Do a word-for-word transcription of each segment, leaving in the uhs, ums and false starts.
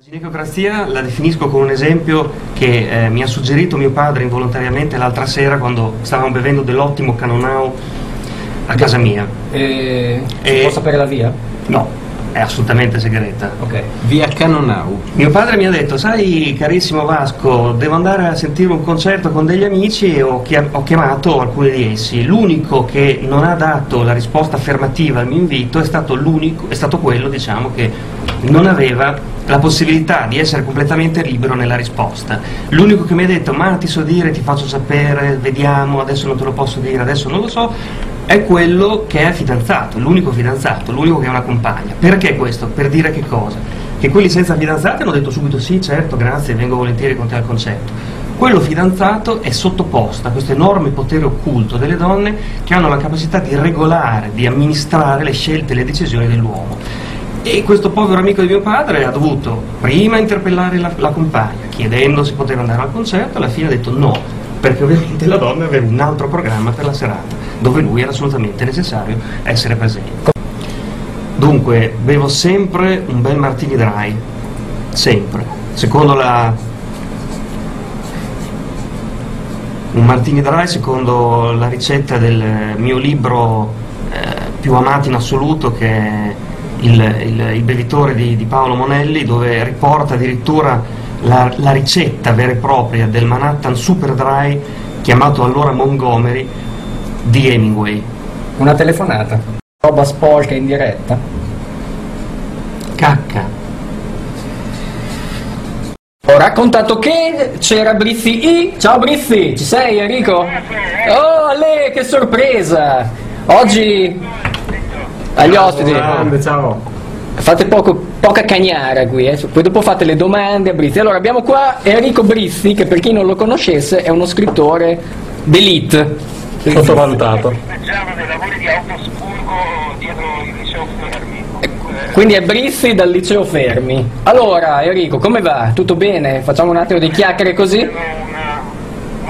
La ginecografia la definisco con un esempio che eh, mi ha suggerito mio padre involontariamente l'altra sera quando stavamo bevendo dell'ottimo Canonau a casa mia. E... e... Può sapere la via? No, è assolutamente segreta. Ok, via Canonau. Mio padre mi ha detto, sai carissimo Vasco, devo andare a sentire un concerto con degli amici e ho, chiam- ho chiamato alcuni di essi. L'unico che non ha dato la risposta affermativa al mio invito è stato, l'unico, è stato quello, diciamo, che non aveva la possibilità di essere completamente libero nella risposta. L'unico che mi ha detto, ma ti so dire, ti faccio sapere, vediamo, adesso non te lo posso dire, adesso non lo so, è quello che è fidanzato, l'unico fidanzato, l'unico che ha una compagna. Perché questo? Per dire che cosa? Che quelli senza fidanzate hanno detto subito sì, certo, grazie, vengo volentieri con te al concerto. Quello fidanzato è sottoposto a questo enorme potere occulto delle donne che hanno la capacità di regolare, di amministrare le scelte e le decisioni dell'uomo. E questo povero amico di mio padre ha dovuto prima interpellare la, la compagna, chiedendo se poteva andare al concerto, alla fine ha detto no, perché ovviamente la donna aveva un altro programma per la serata, dove lui era assolutamente necessario essere presente. Dunque, bevo sempre un bel martini dry, sempre. Secondo la... un martini dry, secondo la ricetta del mio libro eh, più amato in assoluto, che è Il, il, il bevitore di, di Paolo Monelli, dove riporta addirittura la, la ricetta vera e propria del Manhattan Super Dry, chiamato allora Montgomery, di Hemingway. Una telefonata, roba sporca in diretta, cacca. Ho raccontato che c'era Brizzi I. Ciao Brizzi, ci sei Enrico? Oh lei, che sorpresa! Oggi... agli ospiti, grande, ciao. Fate poco, poca cagnara qui, eh. Poi dopo fate le domande a Brizzi. Allora abbiamo qua Enrico Brizzi, che per chi non lo conoscesse è uno scrittore d'élite, sottovalutato. Quindi è Brizzi dal liceo Fermi. Allora Enrico, come va? Tutto bene? Facciamo un attimo di chiacchiere così?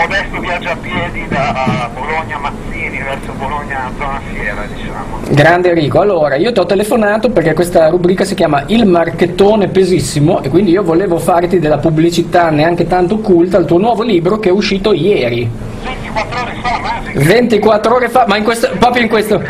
Modesto viaggio a piedi da Bologna Mazzini verso Bologna zona fiera, diciamo. Grande Enrico, allora io ti ho telefonato perché questa rubrica si chiama Il Marchettone Pesissimo e quindi io volevo farti della pubblicità neanche tanto occulta al tuo nuovo libro che è uscito ieri. ventiquattro ore fa, ma... ventiquattro ore fa, ma in questo, proprio in questo...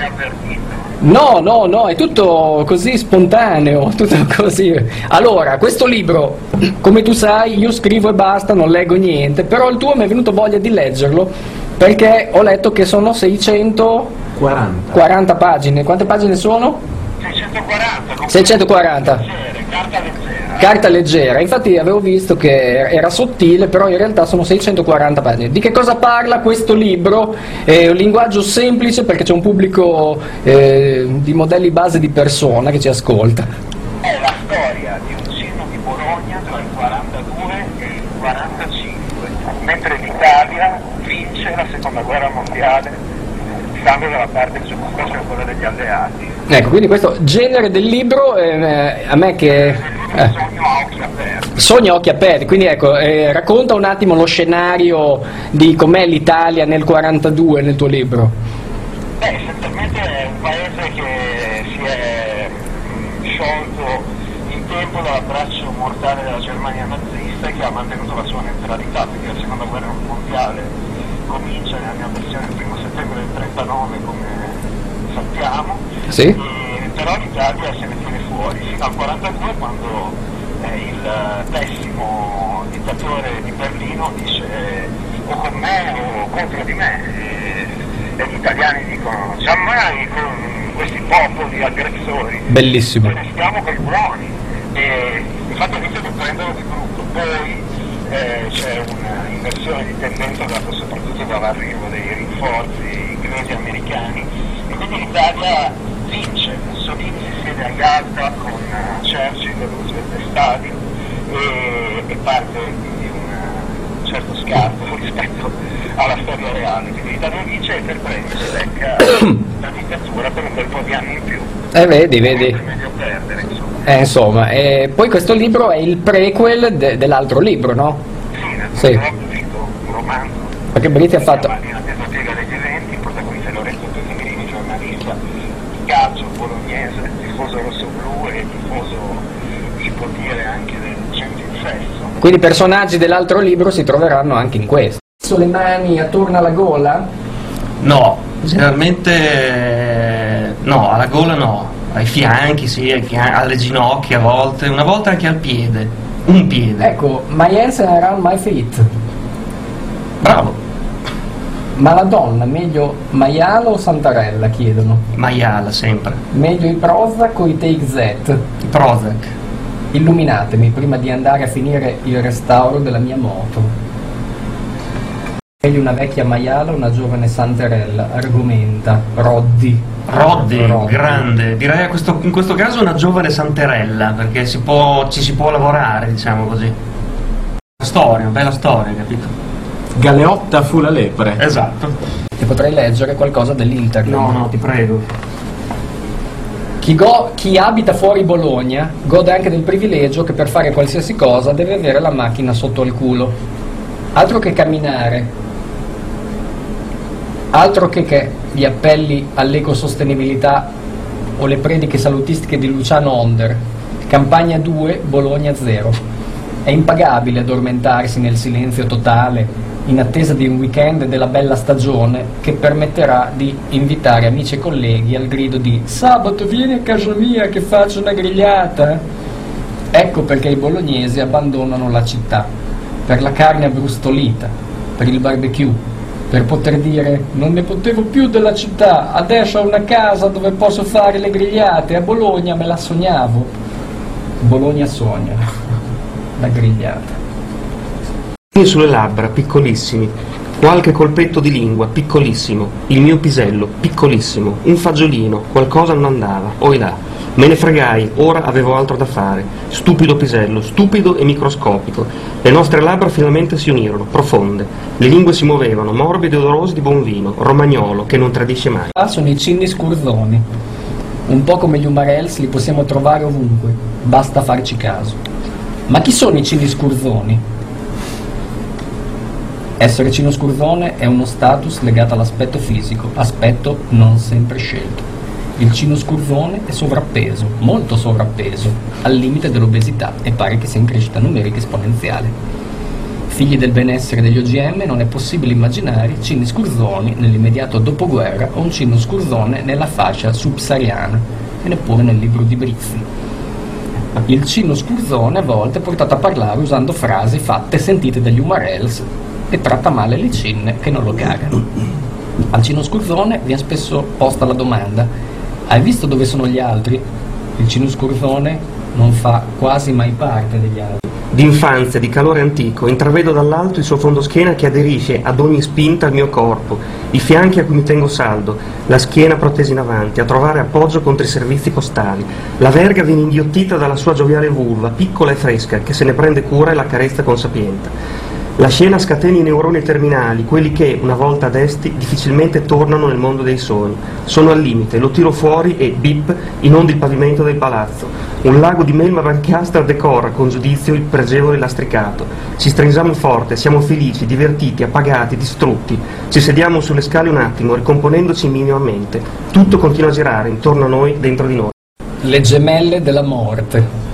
No, no, no, è tutto così spontaneo, tutto così. Allora, questo libro, come tu sai, io scrivo e basta, non leggo niente, però il tuo mi è venuto voglia di leggerlo, perché ho letto che sono seicentoquaranta pagine. Quante pagine sono? seicentoquaranta. seicentoquaranta. Carta leggera. Carta leggera, infatti avevo visto che era sottile, però in realtà sono seicentoquaranta pagine. Di che cosa parla questo libro? È un linguaggio semplice perché c'è un pubblico eh, di modelli base di persona che ci ascolta. È la storia di un cino di Bologna tra il quarantadue e il quarantacinque, mentre l'Italia vince la seconda guerra mondiale stando dalla parte giusta, cioè quella degli alleati. Ecco, quindi questo genere del libro eh, a me che... Eh. Sogno a occhi aperti. Sogno a occhi aperti, quindi ecco, eh, racconta un attimo lo scenario di com'è l'Italia nel quarantadue nel tuo libro. Beh, essenzialmente è un paese che si è sciolto in tempo dall'abbraccio mortale della Germania nazista, che ha mantenuto la sua neutralità, perché la seconda guerra mondiale comincia nella mia versione il primo settembre del trentanove, come sappiamo. Sì. E, però l'Italia se ne tiene fuori fino al quarantadue, quando eh, il pessimo dittatore di Berlino dice o con me o contro di me, e, e gli italiani dicono giammai con questi popoli aggressori. Bellissimo. Ne stiamo con i buoni, e infatti inizia che prendono di brutto. Poi eh, c'è un'inversione di tendenza data soprattutto dall'arrivo dei rinforzi inglesi e americani, e quindi l'Italia vince. Mussolini si siede a Gaza con uh, Churchill, Roosevelt e Stalin, e, e parte di un uh, certo scarto rispetto alla storia reale. Quindi l'Italia vince e per premio si becca la dittatura per un bel po' di anni in più. Eh vedi, vedi. È meglio perdere, insomma. Eh, insomma eh, poi questo libro è il prequel de- dell'altro libro, no? Sì, nel sì. Libro, un romanzo. Perché Brizzi ha fatto... tifoso rosso-blu e tifoso, si può dire, anche del Quindi i personaggi dell'altro libro si troveranno anche in questo. Le mani attorno alla gola? No, generalmente no, alla gola no, ai fianchi sì, ai fian- alle ginocchia a volte, una volta anche al piede, un piede. Ecco, my hands are around my feet. Bravo. Ma la donna, meglio maiala o santarella, chiedono? Maiala, sempre. Meglio i Prozac o i Take Z? I Prozac. Illuminatemi prima di andare a finire il restauro della mia moto. Meglio una vecchia maiala o una giovane santarella? Argomenta Roddi. Roddi, Roddi. Grande. Direi a questo, in questo caso una giovane santarella, perché si può, ci si può lavorare, diciamo così. Storia, bella storia, capito? Galeotta fu la lepre. Esatto. Ti potrei leggere qualcosa dell'Internet. No, no, ti prego. Chi, go, chi abita fuori Bologna gode anche del privilegio che per fare qualsiasi cosa deve avere la macchina sotto il culo. Altro che camminare. Altro che, che gli appelli all'ecosostenibilità o le prediche salutistiche di Luciano Onder. Campagna due, Bologna zero. È impagabile addormentarsi nel silenzio totale in attesa di un weekend della bella stagione che permetterà di invitare amici e colleghi al grido di «Sabato vieni a casa mia che faccio una grigliata!». Ecco perché i bolognesi abbandonano la città, per la carne abbrustolita, per il barbecue, per poter dire «Non ne potevo più della città, adesso ho una casa dove posso fare le grigliate, a Bologna me la sognavo». Bologna sogna la grigliata. Sulle labbra, piccolissimi, qualche colpetto di lingua, piccolissimo, il mio pisello, piccolissimo, un fagiolino, qualcosa non andava, oilà, me ne fregai, ora avevo altro da fare, stupido pisello, stupido e microscopico, le nostre labbra finalmente si unirono, profonde, le lingue si muovevano, morbide e odorose di buon vino, romagnolo, che non tradisce mai. Qua sono i cinni scurzoni, un po' come gli umarells li possiamo trovare ovunque, basta farci caso. Ma chi sono i cinni scurzoni? Essere cino scurzone è uno status legato all'aspetto fisico, aspetto non sempre scelto. Il cino scurzone è sovrappeso, molto sovrappeso, al limite dell'obesità e pare che sia in crescita numerica esponenziale. Figli del benessere degli O G M non è possibile immaginare cini scurzoni nell'immediato dopoguerra o un cino scurzone nella fascia subsahariana e neppure nel libro di Brizzi. Il cino scurzone a volte è portato a parlare usando frasi fatte e sentite dagli umarells e tratta male le cinne che non lo cagano. Al cino scurzone viene spesso posta la domanda: hai visto dove sono gli altri? Il cino scurzone non fa quasi mai parte degli altri. D'infanzia, di calore antico, intravedo dall'alto il suo fondo schiena che aderisce ad ogni spinta al mio corpo, i fianchi a cui mi tengo saldo, la schiena protesa in avanti, a trovare appoggio contro i servizi costali. La verga viene inghiottita dalla sua gioviale vulva, piccola e fresca, che se ne prende cura e la carezza con sapienza. La scena scatena i neuroni terminali, quelli che, una volta desti, difficilmente tornano nel mondo dei sogni. Sono al limite, lo tiro fuori e, bip, inondo il pavimento del palazzo. Un lago di melma biancastra decora, con giudizio, il pregevole lastricato. Ci stringiamo forte, siamo felici, divertiti, appagati, distrutti. Ci sediamo sulle scale un attimo, ricomponendoci minimamente. Tutto continua a girare, intorno a noi, dentro di noi. Le gemelle della morte.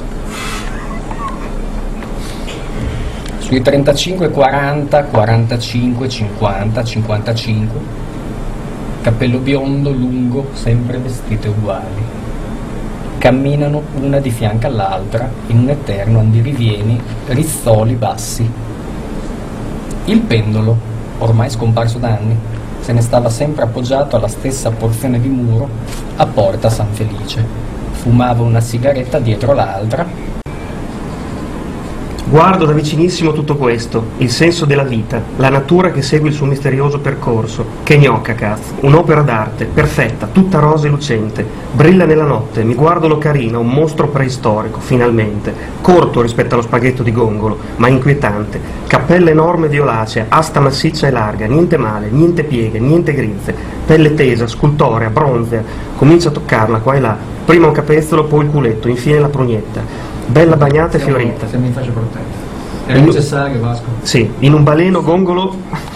Sui trentacinque, quaranta, quarantacinque, cinquanta, cinquantacinque, cappello biondo, lungo, sempre vestite uguali. Camminano una di fianco all'altra in un eterno andirivieni, rizzoli bassi. Il pendolo, ormai scomparso da anni, se ne stava sempre appoggiato alla stessa porzione di muro a Porta San Felice. Fumava una sigaretta dietro l'altra. Guardo da vicinissimo tutto questo, il senso della vita, la natura che segue il suo misterioso percorso. Che gnocca, cazzo, un'opera d'arte, perfetta, tutta rosa e lucente. Brilla nella notte, mi guardo l'ocarina, un mostro preistorico, finalmente. Corto rispetto allo spaghetto di gongolo, ma inquietante. Cappella enorme violacea, asta massiccia e larga, niente male, niente pieghe, niente grinze. Pelle tesa, scultorea, bronzea, comincia a toccarla qua e là. Prima un capezzolo, poi il culetto, infine la prugnetta. Bella bagnata e fiorita. Se mi faccio protetta. È necessario, Vasco? Sì, in un baleno gongolo